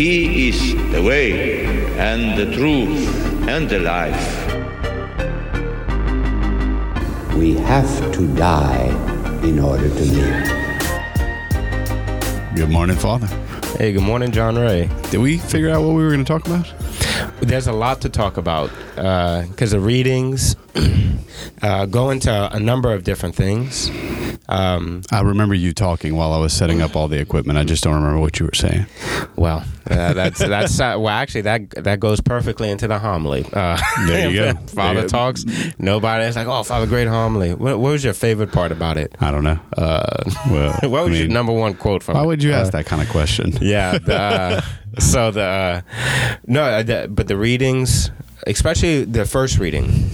He is the way and the truth and the life. We have to die in order to live. Good morning, Father. Hey, good morning, John Ray. Did we figure out what we were going to talk about? There's a lot to talk about because the readings go into a number of different things. I remember you talking while I was setting up all the equipment. I just don't remember what you were saying. Well, that goes perfectly into the homily. There you go. Father talks. Nobody's like, oh, Father, great homily. What was your favorite part about it? I don't know. What was your number one quote from it? Why would you ask that kind of question? Yeah. But the readings, especially the first reading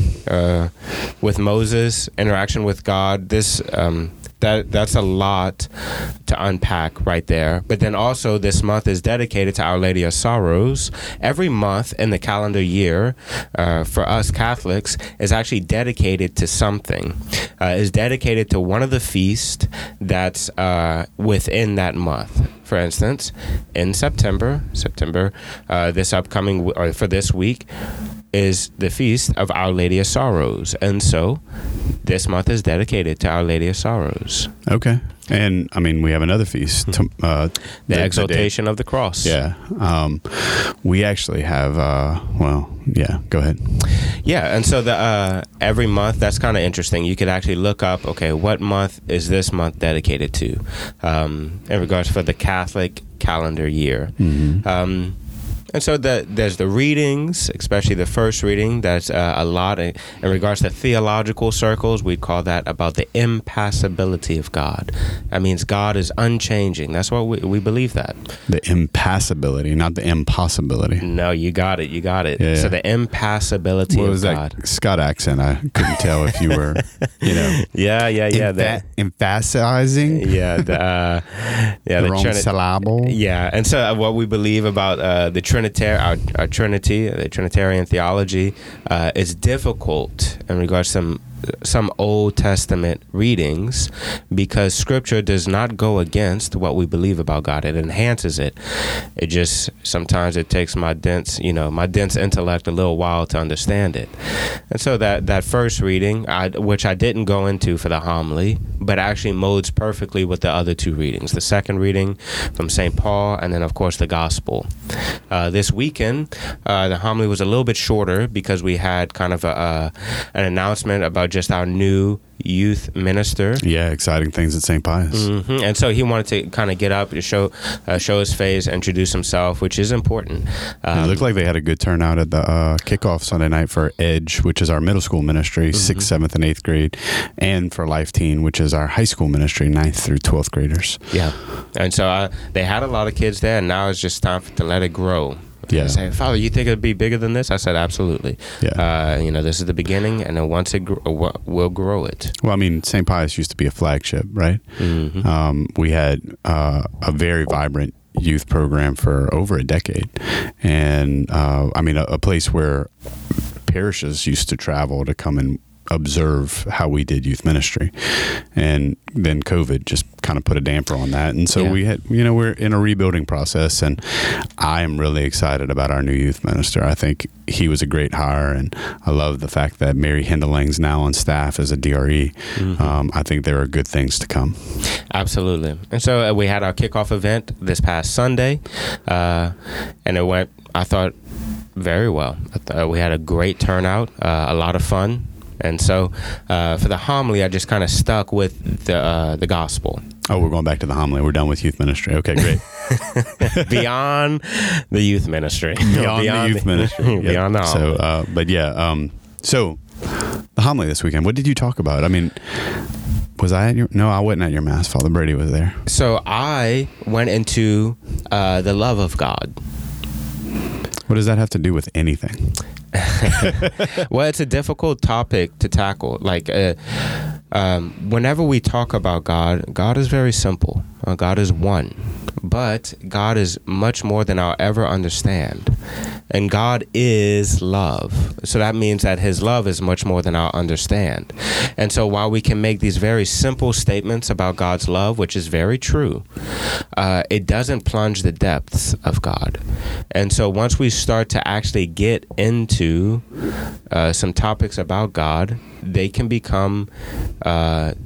with Moses, interaction with God, this that's a lot to unpack right there. But then also this month is dedicated to Our Lady of Sorrows. Every month in the calendar year for us Catholics is actually dedicated to something. Is dedicated to one of the feasts that's within that month. For instance, in September, this upcoming or for this week is the feast of Our Lady of Sorrows, and so this month is dedicated to Our Lady of Sorrows. Okay, and I mean we have another feast, the Exaltation of the Cross. Yeah, we actually have. Yeah, go ahead. Yeah, and so the every month, that's kind of interesting. You could actually look up, okay, what month is this month dedicated to in regards for the Catholic calendar year. Mm-hmm. And so there's the readings, especially the first reading. That's a lot in regards to theological circles. We call that about the impassibility of God. That means God is unchanging. That's what we believe that. The impassibility, not the impossibility. No, you got it. You got it. Yeah. So the impassibility of God. What was that Scott accent? I couldn't tell if you were, Yeah. Emphasizing? Yeah. The wrong syllable. Yeah. And so what we believe about the our Trinity, the Trinitarian theology, is difficult in regards to some Old Testament readings because Scripture does not go against what we believe about God. It enhances it. It just sometimes it takes my dense intellect a little while to understand it. And so that first reading, which I didn't go into for the homily, but actually molds perfectly with the other two readings. The second reading from St. Paul, and then of course the Gospel. This weekend, the homily was a little bit shorter because we had kind of an announcement about just our new youth minister. Yeah, exciting things at St. Pius. Mm-hmm. And so he wanted to kind of get up and show his face, introduce himself, which is important. It looked like they had a good turnout at the kickoff Sunday night for Edge, which is our middle school ministry, 6th, 7th, and 8th grade, and for Life Teen, which is our high school ministry, 9th through 12th graders. Yeah. And so they had a lot of kids there, and now it's just time to let it grow. Yeah. Say, Father, you think it'd be bigger than this? I said, absolutely. Yeah. This is the beginning, and then once we'll grow it. Well, I mean, St. Pius used to be a flagship, right? Mm-hmm. We had a very vibrant youth program for over a decade, and a place where parishes used to travel to come and observe how we did youth ministry, and then COVID just kind of put a damper on that. And so we had, we're in a rebuilding process, and I am really excited about our new youth minister. I think he was a great hire, and I love the fact that Mary Hindeling's now on staff as a DRE. Mm-hmm. I think there are good things to come. Absolutely. And so we had our kickoff event this past Sunday, and it went, I thought, very well. I thought we had a great turnout, a lot of fun. And so for the homily, I just kind of stuck with the gospel. Oh, we're going back to the homily. We're done with youth ministry. Okay, great. Beyond the youth ministry. Beyond the youth ministry. Yep. Beyond the homily. So, so the homily this weekend, what did you talk about? I mean... Was I at your... No, I wasn't at your Mass. Father Brady was there. So I went into the love of God. What does that have to do with anything? Well, it's a difficult topic to tackle. Like, whenever we talk about God, God is very simple. God is one. But God is much more than I'll ever understand. And God is love. So that means that his love is much more than I'll understand. And so while we can make these very simple statements about God's love, which is very true, it doesn't plunge the depths of God. And so once we start to actually get into some topics about God, they can become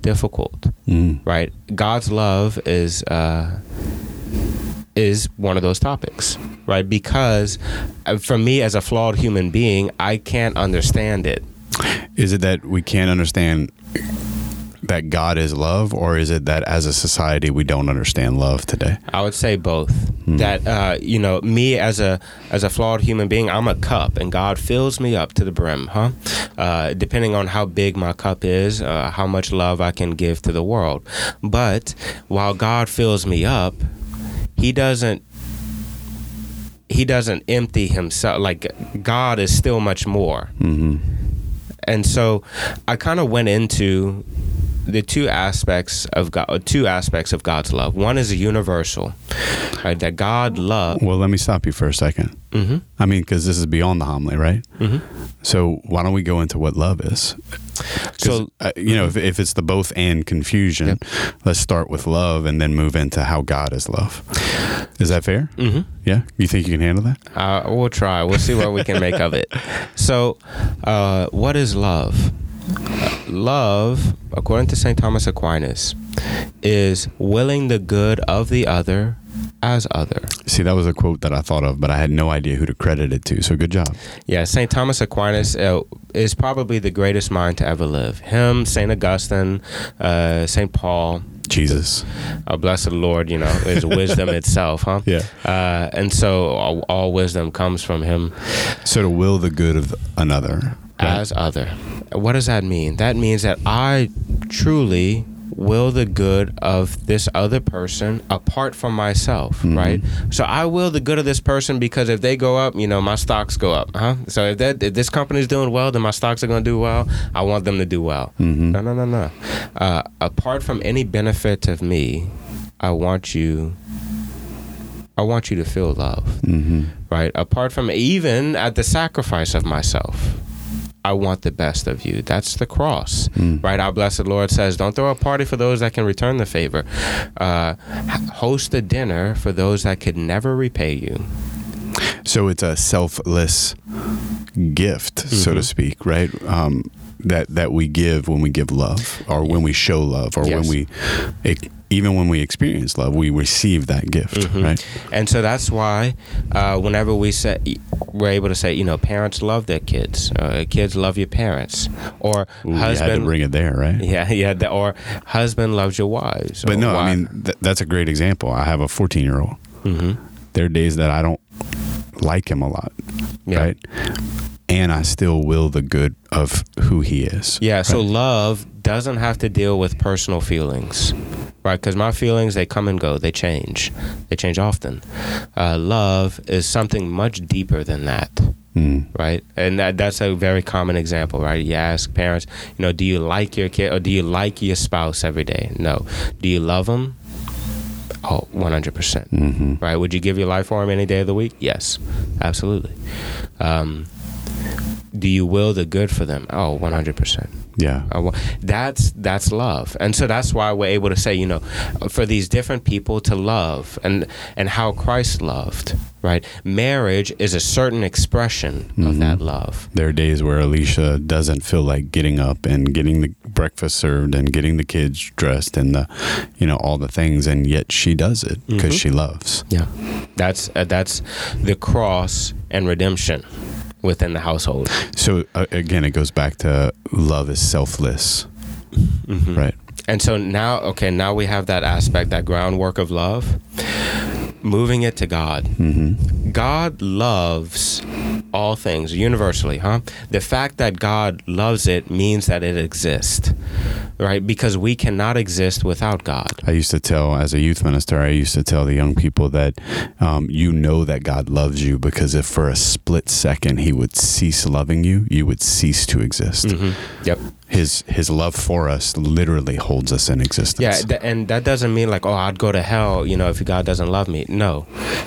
difficult, right? God's love is one of those topics, right? Because for me as a flawed human being, I can't understand it. Is it that we can't understand that God is love, or is it that as a society we don't understand love today? I would say both. That me as a flawed human being, I'm a cup, and God fills me up to the brim. Depending on how big my cup is, how much love I can give to the world. But while God fills me up, He doesn't empty himself. Like, God is still much more. Mm-hmm. And so I kind of went into the two aspects of God's love. One is a universal, right? That God loves. Well, let me stop you for a second. Mm-hmm. I mean, because this is beyond the homily, right? Mm-hmm. So why don't we go into what love is? So if it's the both and confusion, yep. Let's start with love and then move into how God is love. Is that fair? Mm-hmm. Yeah. You think you can handle that? We'll try. We'll see what we can make of it. So, what is love? Love, according to Saint Thomas Aquinas, is willing the good of the other as other. See, that was a quote that I thought of, but I had no idea who to credit it to, so good job. Yeah, St. Thomas Aquinas is probably the greatest mind to ever live. Him, St. Augustine, St. Paul. Jesus. Bless the Lord, is wisdom itself, huh? Yeah. And so all wisdom comes from him. So to will the good of another. Right? As other. What does that mean? That means that I truly will the good of this other person apart from myself, mm-hmm. right? So I will the good of this person because if they go up, my stocks go up, huh? So if this company's doing well, then my stocks are going to do well. I want them to do well. Mm-hmm. No. Apart from any benefit of me, I want you to feel love, mm-hmm. right? Apart from even at the sacrifice of myself. I want the best of you. That's the cross, right? Our blessed Lord says, don't throw a party for those that can return the favor. Host a dinner for those that could never repay you. So it's a selfless gift, mm-hmm. so to speak, right? That we give when we give love or when we show love or yes. Even when we experience love, we receive that gift, mm-hmm. right? And so that's why whenever we're able to say, parents love their kids, kids love your parents, or husband... You had to bring it there, right? Yeah, or husband loves your wives. But no, I mean, that's a great example. I have a 14-year-old. Mm-hmm. There are days that I don't like him a lot, yeah. right? And I still will the good of who he is. Yeah, right? So love doesn't have to deal with personal feelings. Right, because my feelings, they come and go, they change. They change often. Love is something much deeper than that, right? And that's a very common example, right? You ask parents, do you like your kid or do you like your spouse every day? No. Do you love them? Oh, 100%, mm-hmm. right? Would you give your life for them any day of the week? Yes, absolutely. Do you will the good for them? Oh, 100%. Yeah. That's love. And so that's why we're able to say, for these different people to love and how Christ loved, right? Marriage is a certain expression mm-hmm. of that love. There are days where Alicia doesn't feel like getting up and getting the breakfast served and getting the kids dressed and the, all the things, and yet she does it because mm-hmm. she loves. Yeah. That's the cross and redemption within the household. So again, it goes back to love is selfless, mm-hmm. right? And so now we have that aspect, that groundwork of love, moving it to God. Mm-hmm. God loves all things universally, huh? The fact that God loves it means that it exists, right? Because we cannot exist without God. I used to tell, as a youth minister, the young people that that God loves you because if for a split second he would cease loving you, you would cease to exist. Mm-hmm. Yep. His love for us literally holds us in existence. Yeah, and that doesn't mean like, oh, I'd go to hell, you know, if God doesn't love me. No,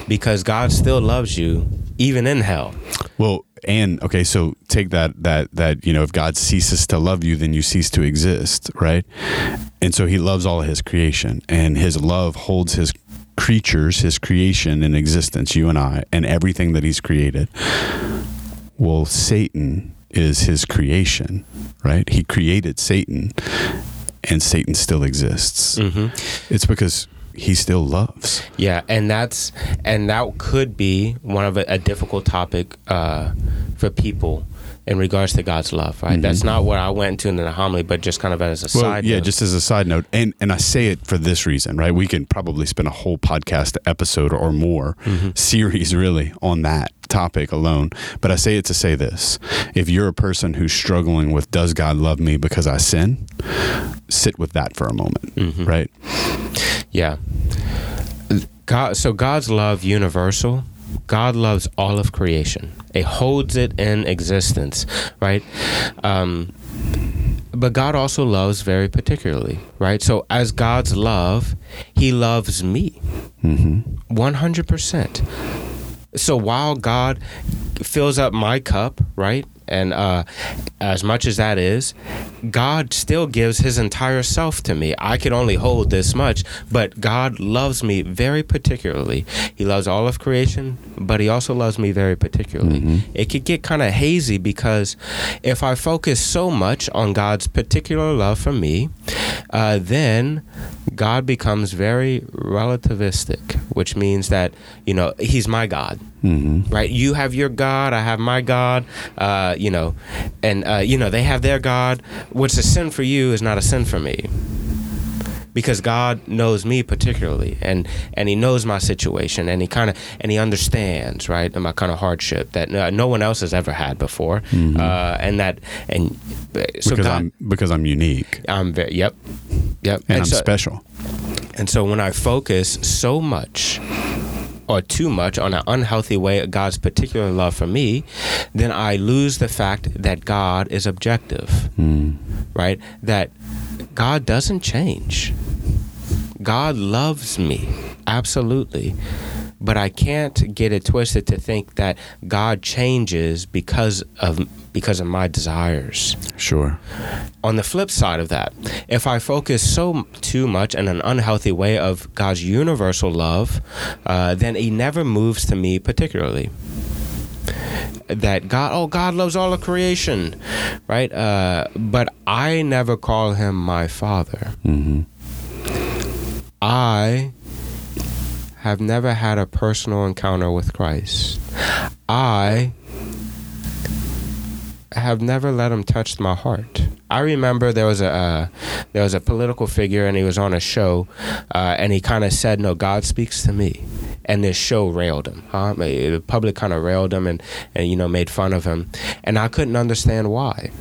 because God still loves you even in hell. Well, and okay, so take that you know, if God ceases to love you, then you cease to exist, right? And so He loves all of His creation, and His love holds His creatures, His creation in existence, you and I, and everything that He's created. Well, Satan is His creation, right? He created Satan, and Satan still exists. Mm-hmm. It's because He still loves. Yeah, and that could be one of a difficult topic for people in regards to God's love, right? Mm-hmm. That's not what I went into in the homily, but just kind of as a side note. Yeah, just as a side note. And I say it for this reason, right? We can probably spend a whole podcast episode or more, mm-hmm. series really, on that topic alone. But I say it to say this. If you're a person who's struggling with, does God love me because I sin? Sit with that for a moment, mm-hmm. right? Yeah. So God's love universal. God loves all of creation. It holds it in existence, right? But God also loves very particularly, right? So as God's love, He loves me, mm-hmm. 100%. So while God fills up my cup, right? And as much as that is, God still gives His entire self to me. I can only hold this much, but God loves me very particularly. He loves all of creation, but He also loves me very particularly. Mm-hmm. It could get kind of hazy because if I focus so much on God's particular love for me, then God becomes very relativistic, which means that, you know, He's my God. Mm-hmm. Right? You have your God, I have my God, you know, and, you know, they have their God. What's a sin for you is not a sin for me, because God knows me particularly, and He knows my situation, and He understands, right, my kind of hardship that no one else has ever had before, mm-hmm. So because I'm unique. I'm very yep, and I'm so special. And so when I focus so much or too much on an unhealthy way of God's particular love for me, then I lose the fact that God is objective, right? That God doesn't change. God loves me, absolutely. But I can't get it twisted to think that God changes because of my desires. Sure. On the flip side of that, if I focus too much on an unhealthy way of God's universal love, then He never moves to me particularly. That God loves all of creation, right? But I never call Him my Father. Mm-hmm. I have never had a personal encounter with Christ. I have never let Him touch my heart. I remember there was a political figure, and he was on a show, and he kind of said, "No, God speaks to me," and this show railed him. The public kind of railed him and you know, made fun of him, and I couldn't understand why.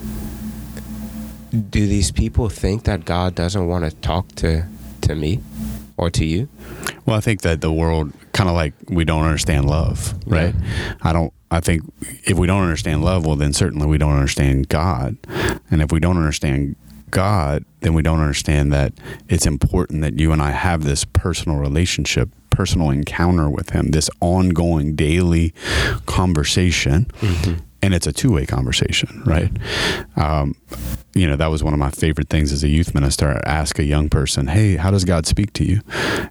Do these people think that God doesn't want to talk to me or to you? Well, I think that the world kind of like, we don't understand love, right? Yeah. I think if we don't understand love, well, then certainly we don't understand God. And if we don't understand God, then we don't understand that it's important that you and I have this personal relationship, personal encounter with Him, this ongoing daily conversation. Mm-hmm. And it's a two-way conversation, right? You know, that was one of my favorite things as a youth minister. I asked a young person, "Hey, how does God speak to you?"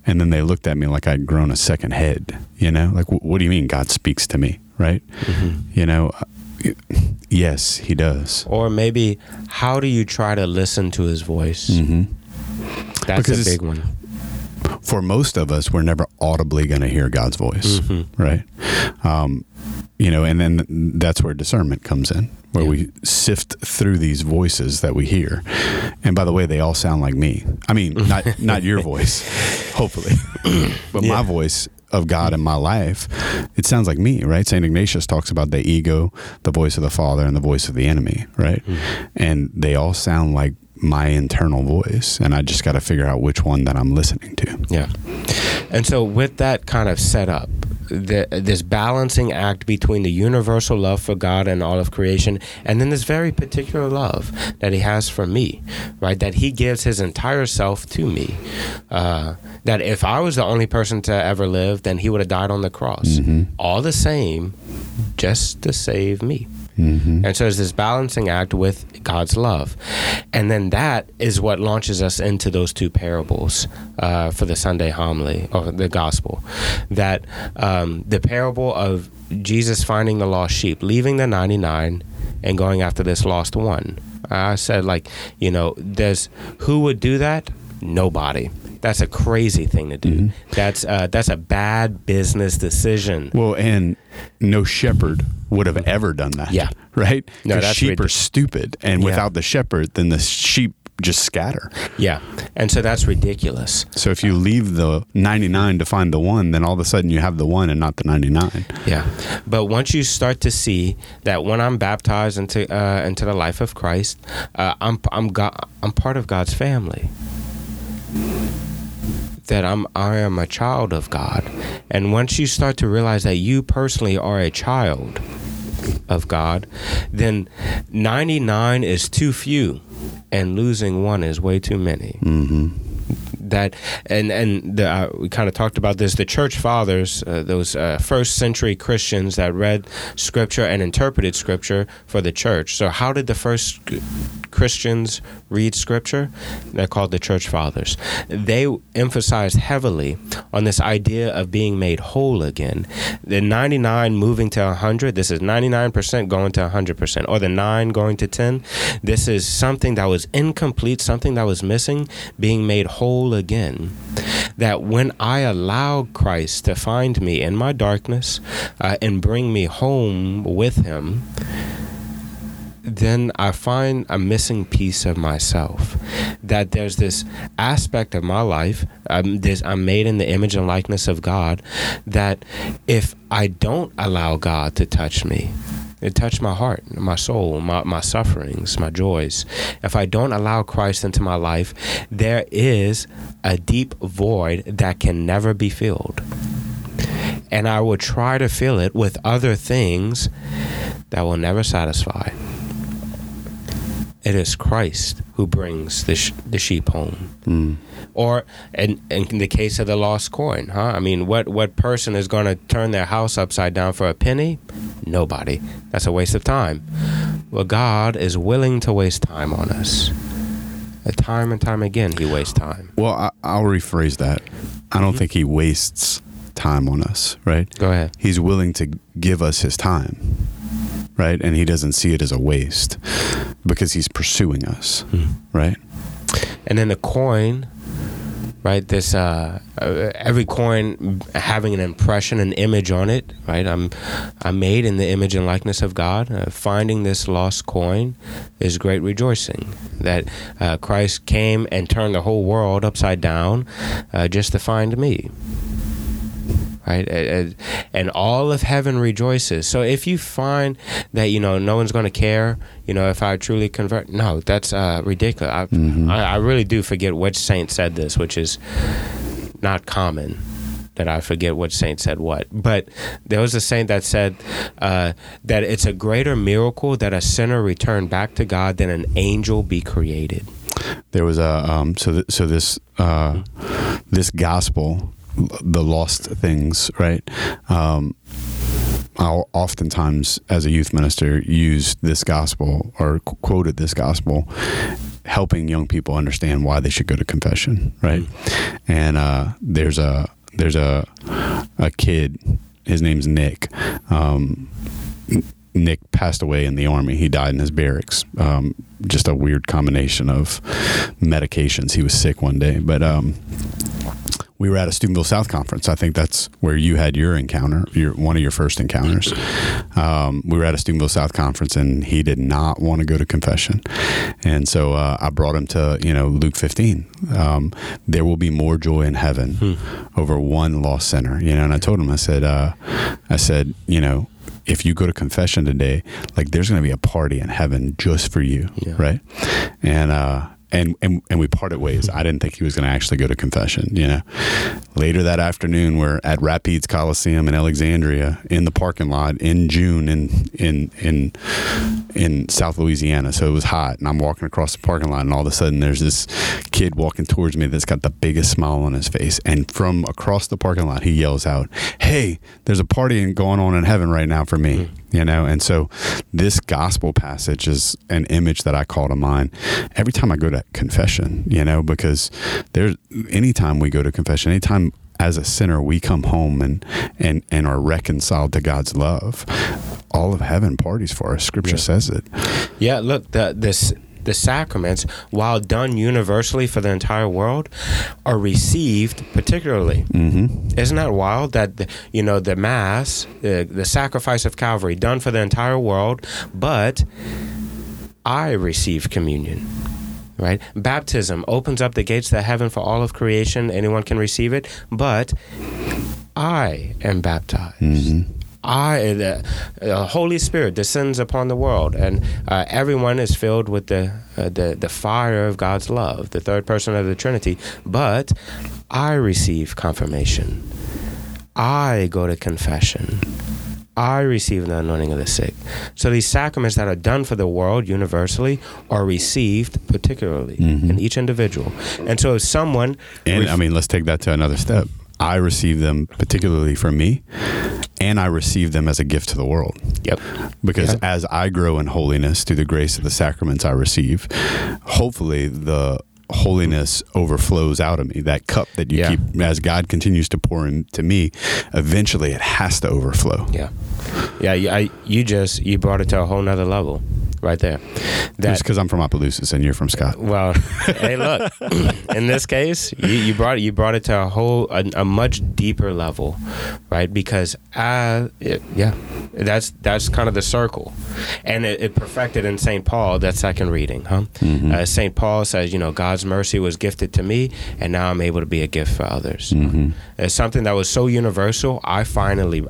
And then they looked at me like I'd grown a second head, you know? Like, what do you mean God speaks to me, right? Mm-hmm. You know, yes, He does. Or maybe, how do you try to listen to His voice? Mm-hmm. That's a big one. For most of us, we're never audibly going to hear God's voice, mm-hmm. right? You know, and then that's where discernment comes in, where we sift through these voices that we hear. And by the way, they all sound like me. I mean, not your voice, hopefully, but my voice of God in my life, it sounds like me, right? St. Ignatius talks about the ego, the voice of the Father, and the voice of the enemy, right? Mm-hmm. And they all sound like my internal voice, and I just got to figure out which one that I'm listening to. Yeah. And so with that kind of setup, this balancing act between the universal love for God and all of creation, and then this very particular love that he has for me, right? That he gives his entire self to me. That if I was the only person to ever live, then he would have died on the cross. Mm-hmm. All the same, just to save me. Mm-hmm. And so it's this balancing act with God's love. And then that is what launches us into those two parables for the Sunday homily, or the gospel. That the parable of Jesus finding the lost sheep, leaving the 99 and going after this lost one. I said, like, you know, there's who would do that? Nobody. That's a crazy thing to do. Mm-hmm. That's a bad business decision. Well, and no shepherd would have ever done that. Yeah. Right? No, that's sheep are stupid, and without the shepherd, then the sheep just scatter. Yeah. And so that's ridiculous. So if you leave the 99 to find the one, then all of a sudden you have the one and not the 99. Yeah. But once you start to see that when I'm baptized into the life of Christ, I'm part of God's family. That I am a child of God. And once you start to realize that you personally are a child of God, then 99 is too few and losing one is way too many. Mm-hmm. That and we kind of talked about this. The church fathers, those first century Christians that read scripture and interpreted scripture for the church. So how did the first Christians read scripture? They're called the church fathers. They emphasized heavily on this idea of being made whole again. The 99 moving to 100, this is 99% going to 100%, or the 9 going to 10. This is something that was incomplete, something that was missing, being made whole again. That when I allow Christ to find me in my darkness and bring me home with him, then I find a missing piece of myself. That there's this aspect of my life, I'm made in the image and likeness of God, that if I don't allow God to touch me, it touched my heart, my soul, my sufferings, my joys. If I don't allow Christ into my life, there is a deep void that can never be filled. And I will try to fill it with other things that will never satisfy. It is Christ who brings the sheep home. Mm. Or in the case of the lost coin, huh? I mean, what person is going to turn their house upside down for a penny? Nobody. That's a waste of time. Well, God is willing to waste time on us. Time and time again, he wastes time. Well, I'll rephrase that. I don't think he wastes time on us, right? Go ahead. He's willing to give us his time. Right? And he doesn't see it as a waste because he's pursuing us, right? And then the coin, right? This every coin having an impression, an image on it, right? I'm made in the image and likeness of God. Finding this lost coin is great rejoicing that Christ came and turned the whole world upside down just to find me. Right? And all of heaven rejoices. So if you find that, you know, no one's going to care, you know, if I truly convert, no, that's ridiculous. I really do forget which saint said this, which is not common that I forget which saint said what. But there was a saint that said that it's a greater miracle that a sinner return back to God than an angel be created. There was a, so this, this gospel, the lost things, right? I'll oftentimes, as a youth minister, use this gospel or quoted this gospel, helping young people understand why they should go to confession, right? Mm-hmm. And there's a kid. His name's Nick. Nick passed away in the Army. He died in his barracks. Just a weird combination of medications. He was sick one day, but we were at a Steubenville South conference. I think that's where you had your encounter, one of your first encounters. We were at a Steubenville South conference, and he did not want to go to confession. And so I brought him to, you know, Luke 15. There will be more joy in heaven over one lost sinner. You know, and I told him, I said, you know, if you go to confession today, like there's going to be a party in heaven just for you, right? And we parted ways. I didn't think he was going to actually go to confession, you know? Later that afternoon, we're at Rapides Coliseum in Alexandria in the parking lot in June in South Louisiana. So it was hot, and I'm walking across the parking lot, and all of a sudden there's this kid walking towards me that's got the biggest smile on his face. And from across the parking lot, he yells out, "Hey, there's a party going on in heaven right now for me." Mm-hmm. You know, and so this gospel passage is an image that I call to mind every time I go to confession, you know, because there's anytime we go to confession, anytime as a sinner we come home and are reconciled to God's love, all of heaven parties for us. Scripture says it. Yeah, look, the sacraments, while done universally for the entire world, are received particularly. Mm-hmm. Isn't that wild that, the Mass, the sacrifice of Calvary, done for the entire world, but I receive communion, right? Baptism opens up the gates to heaven for all of creation. Anyone can receive it, but I am baptized. Mm-hmm. The Holy Spirit descends upon the world, and everyone is filled with the fire of God's love, the third person of the Trinity. But I receive confirmation. I go to confession. I receive the anointing of the sick. So these sacraments that are done for the world universally are received particularly in each individual. And so if someone... let's take that to another step. I receive them particularly for me, and I receive them as a gift to the world. Yep. Because as I grow in holiness through the grace of the sacraments I receive, hopefully the holiness overflows out of me. That cup that you keep, as God continues to pour into me, eventually it has to overflow. Yeah. Yeah, you brought it to a whole nother level right there. That's because I'm from Opelousas and you're from Scott. Well, hey, look, in this case, you brought it to a much deeper level, right? Because that's kind of the circle, and it perfected in Saint Paul that second reading, huh? Mm-hmm. Saint Paul says, God's mercy was gifted to me, and now I'm able to be a gift for others. Mm-hmm. It's something that was so universal. I finally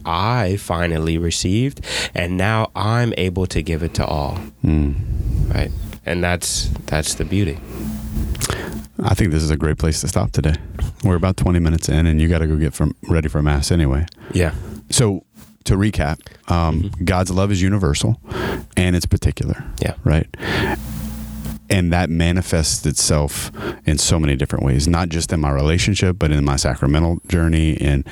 received, and now I'm able to give it to all. Mm. Right. And that's the beauty. I think this is a great place to stop today. We're about 20 minutes in, and you got to go get ready for Mass anyway. Yeah. So to recap, God's love is universal and it's particular. Yeah. Right. And that manifests itself in so many different ways, not just in my relationship, but in my sacramental journey and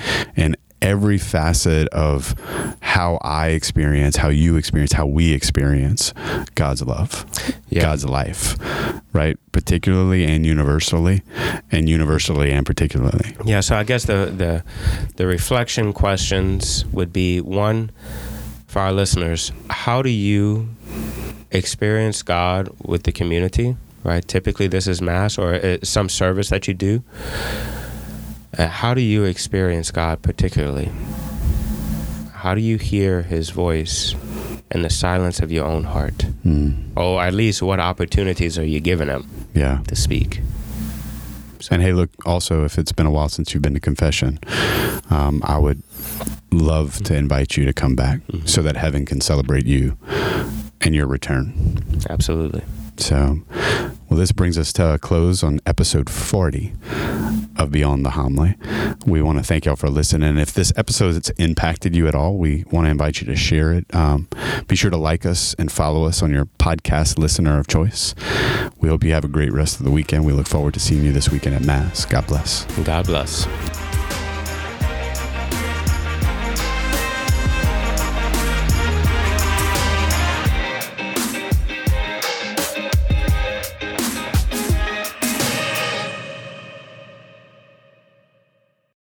every facet of how I experience, how you experience, how we experience God's love, God's life, right? Particularly and universally, and universally and particularly. Yeah, so I guess the reflection questions would be, one, for our listeners, how do you experience God with the community, right? Typically this is Mass or some service that you do. How do you experience God particularly? How do you hear His voice in the silence of your own heart? Mm. Or at least what opportunities are you giving Him to speak? So. And hey, look, also, if it's been a while since you've been to confession, I would love to invite you to come back so that heaven can celebrate you and your return. Absolutely. So, well, this brings us to a close on episode 40 of Beyond the Homily. We want to thank y'all for listening. If this episode has impacted you at all, we want to invite you to share it. Be sure to like us and follow us on your podcast listener of choice. We hope you have a great rest of the weekend. We look forward to seeing you this weekend at Mass. God bless. God bless.